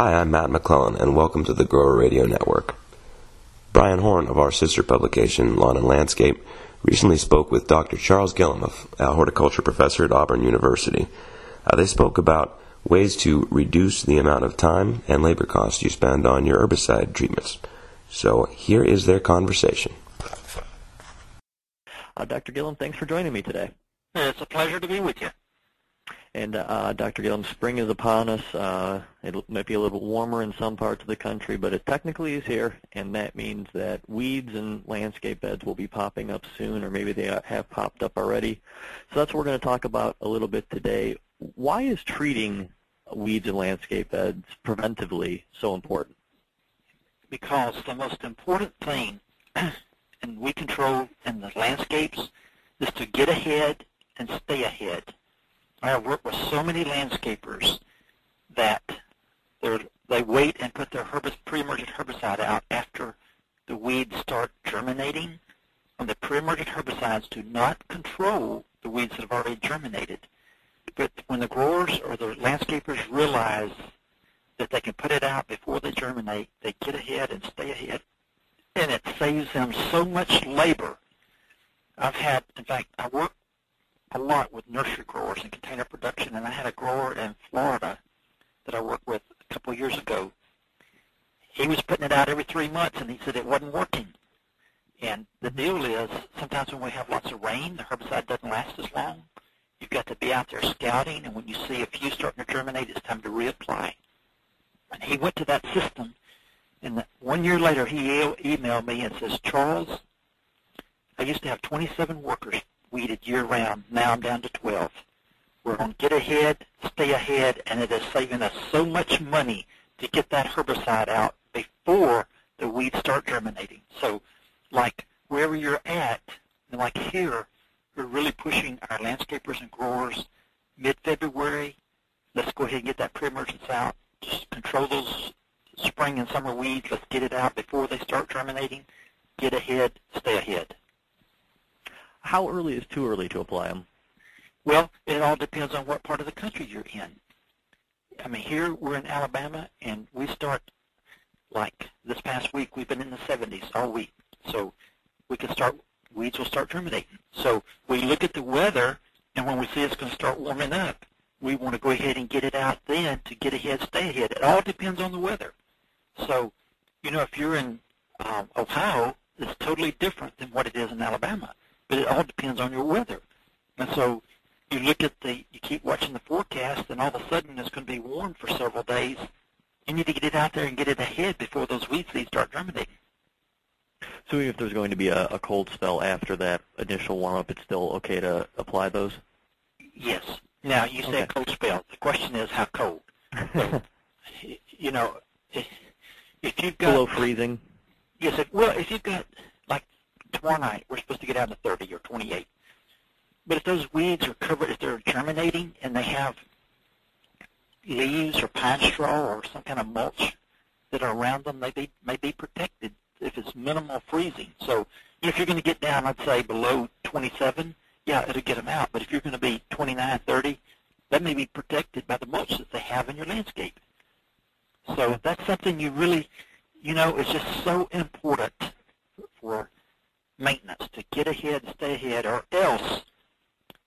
Hi, I'm Matt McClellan, and welcome to the Grower Radio Network. Brian Horn of our sister publication, Lawn and Landscape, recently spoke with Dr. Charles Gilliam, a horticulture professor at Auburn University. They spoke about ways to reduce the amount of time and labor costs you spend on your herbicide treatments. So here is their conversation. Dr. Gilliam, thanks for joining me today. It's a pleasure to be with you. And Dr. Gilliam, spring is upon us. It might be a little warmer in some parts of the country, but it technically is here, and that means that weeds and landscape beds will be popping up soon, or maybe they have popped up already. So that's what we're going to talk about a little bit today. Why is treating weeds and landscape beds preventively so important? Because the most important thing and we control in the landscapes is to get ahead and stay ahead. I have worked with so many landscapers that they wait and put their pre-emergent herbicide out after the weeds start germinating, and the pre-emergent herbicides do not control the weeds that have already germinated. But when the growers or the landscapers realize that they can put it out before they germinate, they get ahead and stay ahead, and it saves them so much labor. I work a lot with nursery growers and container production, and I had a grower in Florida that I worked with a couple of years ago. He was putting it out every 3 months, and he said it wasn't working. And the deal is, sometimes when we have lots of rain, the herbicide doesn't last as long. You've got to be out there scouting, and when you see a few starting to germinate, it's time to reapply. And he went to that system, and 1 year later, he emailed me and says, "Charles, I used to have 27 workers weeded year-round. Now I'm down to 12. We're going to get ahead, stay ahead, and it is saving us so much money to get that herbicide out before the weeds start germinating." So, like wherever you're at, and like here, we're really pushing our landscapers and growers mid-February. Let's go ahead and get that pre-emergence out. Just control those spring and summer weeds. Let's get it out before they start germinating. Get ahead, stay ahead. How early is too early to apply them? Well, it all depends on what part of the country you're in. I mean, here we're in Alabama, and we start, like this past week, we've been in the 70s all week. So weeds will start germinating. So we look at the weather, and when we see it's going to start warming up, we want to go ahead and get it out then to get ahead, stay ahead. It all depends on the weather. So, you know, if you're in Ohio, it's totally different than what it is in Alabama. But it all depends on your weather. And so you look at you keep watching the forecast, and all of a sudden it's going to be warm for several days. You need to get it out there and get it ahead before those weed seeds start germinating. So even if there's going to be a cold spell after that initial warm-up, it's still okay to apply those? Yes. Now, you say cold spell. The question is how cold. So, you know, if you've got... Below freezing? Yes. If you've got, like, tomorrow night, we're supposed to get out to 30 or 28. But if those weeds are covered, if they're germinating and they have leaves or pine straw or some kind of mulch that are around them, they may be protected if it's minimal freezing. So if you're going to get down, I'd say, below 27, yeah, it'll get them out. But if you're going to be 29, 30, that may be protected by the mulch that they have in your landscape. So that's something you really, you know, it's just so important for maintenance, to get ahead and stay ahead, or else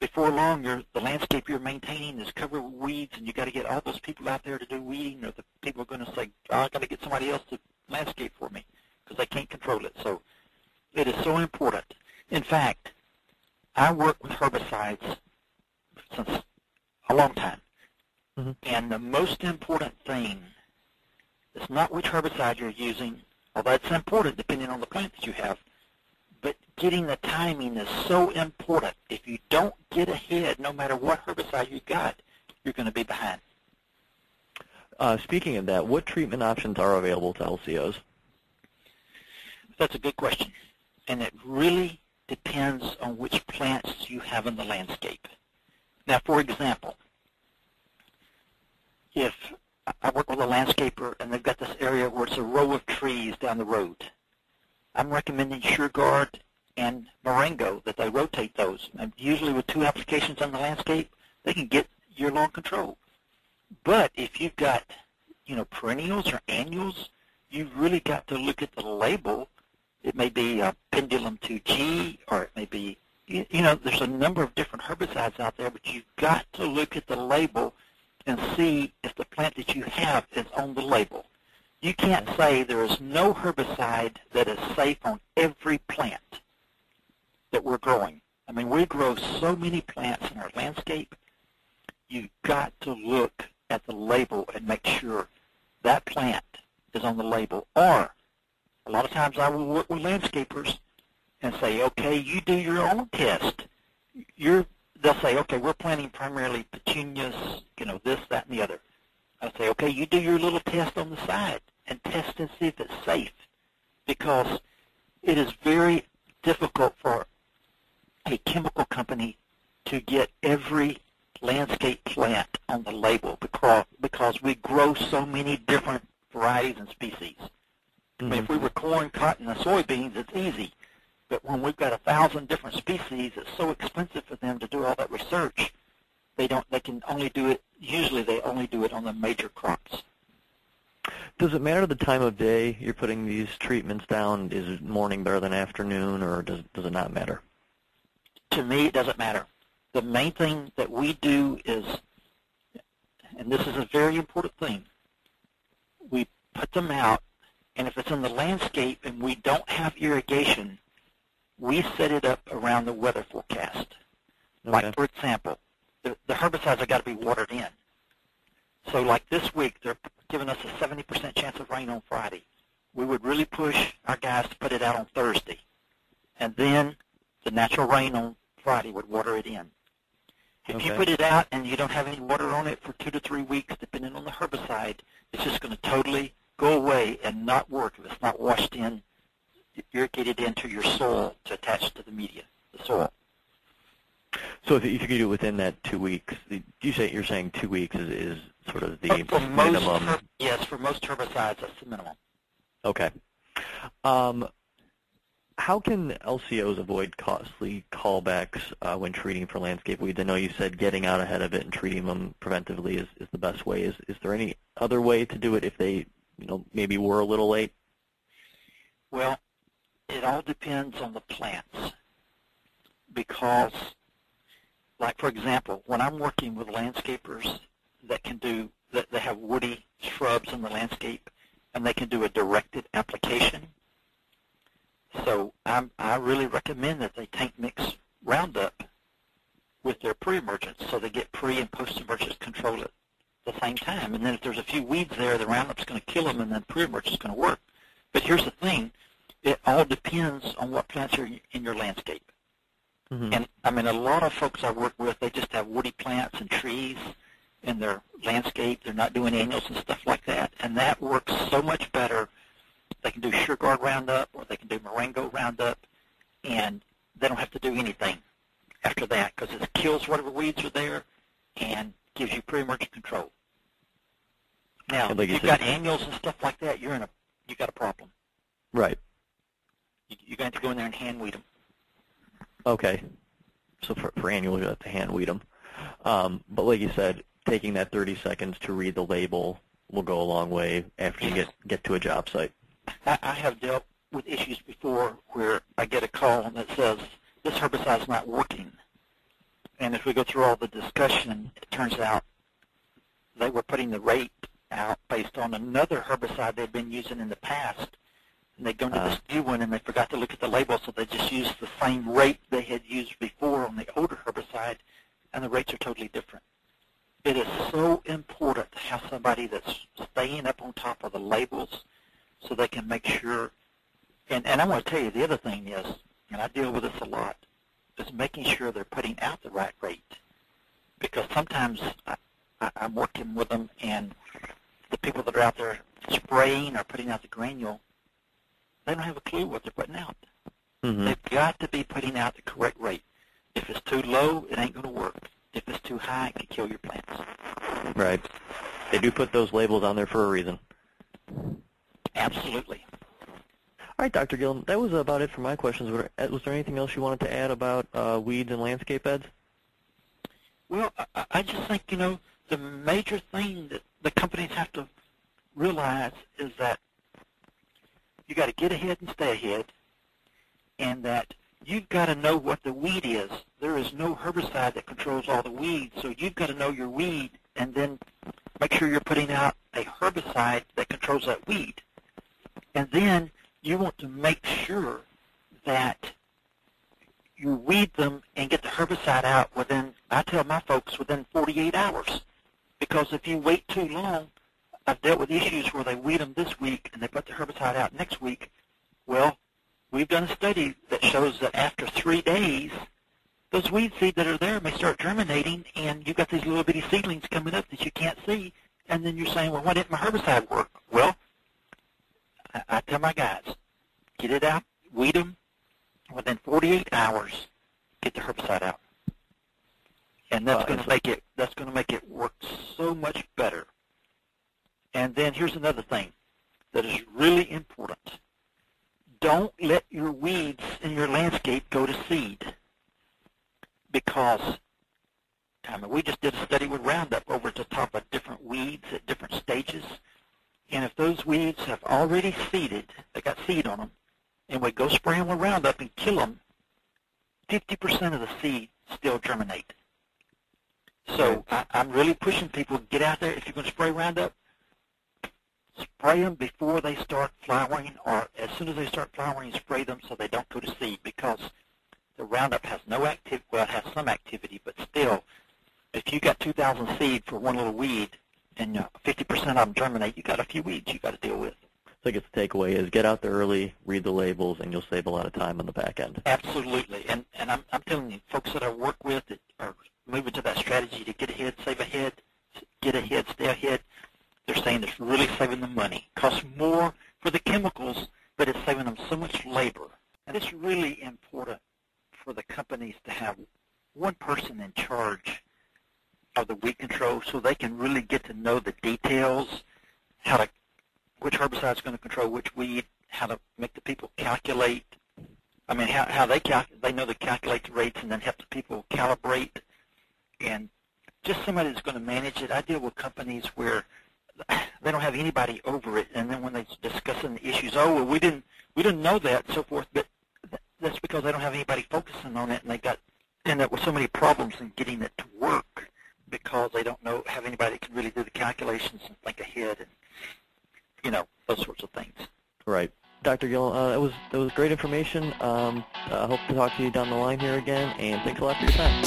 before long the landscape you're maintaining is covered with weeds, and you got to get all those people out there to do weeding, or the people are going to say, "Oh, I got to get somebody else to landscape for me," because they can't control it. So it is so important. In fact, I work with herbicides since a long time, and the most important thing is not which herbicide you're using, although it's important depending on the plant that you have. But getting the timing is so important. If you don't get ahead, no matter what herbicide you got, you're going to be behind. Speaking of that, what treatment options are available to LCOs? That's a good question. And it really depends on which plants you have in the landscape. Now, for example, if I work with a landscaper and they've got this area where it's a row of trees down the road, I'm recommending SureGuard and Marengo, that they rotate those. And usually with 2 applications on the landscape, they can get year-long control. But if you've got perennials or annuals, you've really got to look at the label. It may be Pendulum 2G, or it may be, there's a number of different herbicides out there, but you've got to look at the label and see if the plant that you have is on the label. You can't say there is no herbicide that is safe on every plant that we're growing. I mean, we grow so many plants in our landscape. You've got to look at the label and make sure that plant is on the label. Or a lot of times I will work with landscapers and say, okay, you do your own test. They'll say, okay, we're planting primarily petunias, this, that, and the other. I'll say, okay, you do your little test on the side and test and see if it's safe, because it is very difficult for a chemical company to get every landscape plant on the label because we grow so many different varieties and species. Mm-hmm. I mean, if we were corn, cotton, and soybeans, it's easy. But when we've got 1,000 different species, it's so expensive for them to do all that research. They can only do it, usually they only do it on the major crops. Does it matter the time of day you're putting these treatments down? Is morning better than afternoon, or does it not matter? To me, it doesn't matter. The main thing that we do is, and this is a very important thing, we put them out, and if it's in the landscape and we don't have irrigation, we set it up around the weather forecast. Okay. Like, for example, the herbicides have got to be watered in. So like this week, they're giving us a 70% chance of rain on Friday. We would really push our guys to put it out on Thursday. And then the natural rain on Friday would water it in. If you put it out and you don't have any water on it for 2 to 3 weeks, depending on the herbicide, it's just going to totally go away and not work if it's not washed in, irrigated into your soil to attach to the media, the soil. So if you could do it within that 2 weeks, you're saying 2 weeks is sort of the minimum? Yes, for most herbicides, that's the minimum. Okay. How can LCOs avoid costly callbacks when treating for landscape weeds? I know you said getting out ahead of it and treating them preventively is the best way. Is there any other way to do it if they maybe were a little late? Well, it all depends on the plants, because, like, for example, when I'm working with landscapers that have woody shrubs in the landscape, and they can do a directed application. So I really recommend that they tank mix Roundup with their pre-emergence, so they get pre- and post-emergence control at the same time. And then if there's a few weeds there, the Roundup's going to kill them, and then pre-emergence is going to work. But here's the thing. It all depends on what plants are in your landscape. Mm-hmm. And, I mean, a lot of folks I work with, they just have woody plants and trees in their landscape. They're not doing annuals and stuff like that. And that works so much better. They can do SureGuard Roundup, or they can do Marengo Roundup, and they don't have to do anything after that, because it kills whatever weeds are there and gives you pre-emergent control. Now, if you've got annuals and stuff like that, you've got a problem. Right. You're going to have to go in there and hand weed them. Okay. So for annuals, you have to hand weed them. But like you said, taking that 30 seconds to read the label will go a long way after you get to a job site. I have dealt with issues before where I get a call that says, this herbicide's not working. And if we go through all the discussion, it turns out they were putting the rate out based on another herbicide they'd been using in the past. And they go into this new one, and they forgot to look at the label, so they just used the same rate they had used before on the older herbicide, and the rates are totally different. It is so important to have somebody that's staying up on top of the labels so they can make sure. And I want to tell you, the other thing is, and I deal with this a lot, is making sure they're putting out the right rate. Because sometimes I'm working with them, and the people that are out there spraying or putting out the granule, they don't have a clue what they're putting out. Mm-hmm. They've got to be putting out the correct rate. If it's too low, it ain't going to work. If it's too high, it can kill your plants. Right. They do put those labels on there for a reason. Absolutely. All right, Dr. Gilliam, that was about it for my questions. Was there anything else you wanted to add about weeds and landscape beds? Well, I just think, the major thing that the companies have to realize is that you got to get ahead and stay ahead, and that you've got to know what the weed is. There is no herbicide that controls all the weeds, so you've got to know your weed and then make sure you're putting out a herbicide that controls that weed. And then you want to make sure that you weed them and get the herbicide out within, I tell my folks, within 48 hours. Because if you wait too long, I've dealt with issues where they weed them this week and they put the herbicide out next week. Well, we've done a study that shows that after 3 days, those weed seeds that are there may start germinating, and you've got these little bitty seedlings coming up that you can't see, and then you're saying, well, why didn't my herbicide work? Well, I tell my guys, get it out, weed them, within 48 hours, get the herbicide out. And that's going to make it work so much better. And then here's another thing that is really important. Don't let your weeds in your landscape go to seed, because I mean, we just did a study with Roundup over at the top of different weeds at different stages. And if those weeds have already seeded, they got seed on them, and we go spray them with Roundup and kill them, 50% of the seed still germinate. So I'm really pushing people to get out there. If you're going to spray Roundup, spray them before they start flowering, or as soon as they start flowering, spray them so they don't go to seed, because the Roundup has no activity. Well, it has some activity, but still, if you got 2,000 seed for one little weed and 50% of them germinate, you got a few weeds you got to deal with. So I guess the takeaway is get out there early, read the labels, and you'll save a lot of time on the back end. Absolutely. And I'm telling you, folks that I work with that are moving to that strategy to get ahead, save ahead, get ahead, stay ahead, they're saying it's really saving them money. It costs more for the chemicals, but it's saving them so much labor. And it's really important for the companies to have one person in charge of the weed control so they can really get to know the details, how to which herbicide is going to control which weed, how to make the people calculate. I mean, how they know to calculate the rates and then help the people calibrate, and just somebody that's going to manage it. I deal with companies where they don't have anybody over it, and then when they're discussing the issues, oh, well, we didn't know that, and so forth. But that's because they don't have anybody focusing on it, and they end up with so many problems in getting it to work because they don't have anybody that can really do the calculations and think ahead and, you know, those sorts of things. Right. Dr. Gill, that was great information. I hope to talk to you down the line here again, and thanks a lot for your time.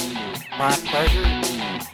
My pleasure.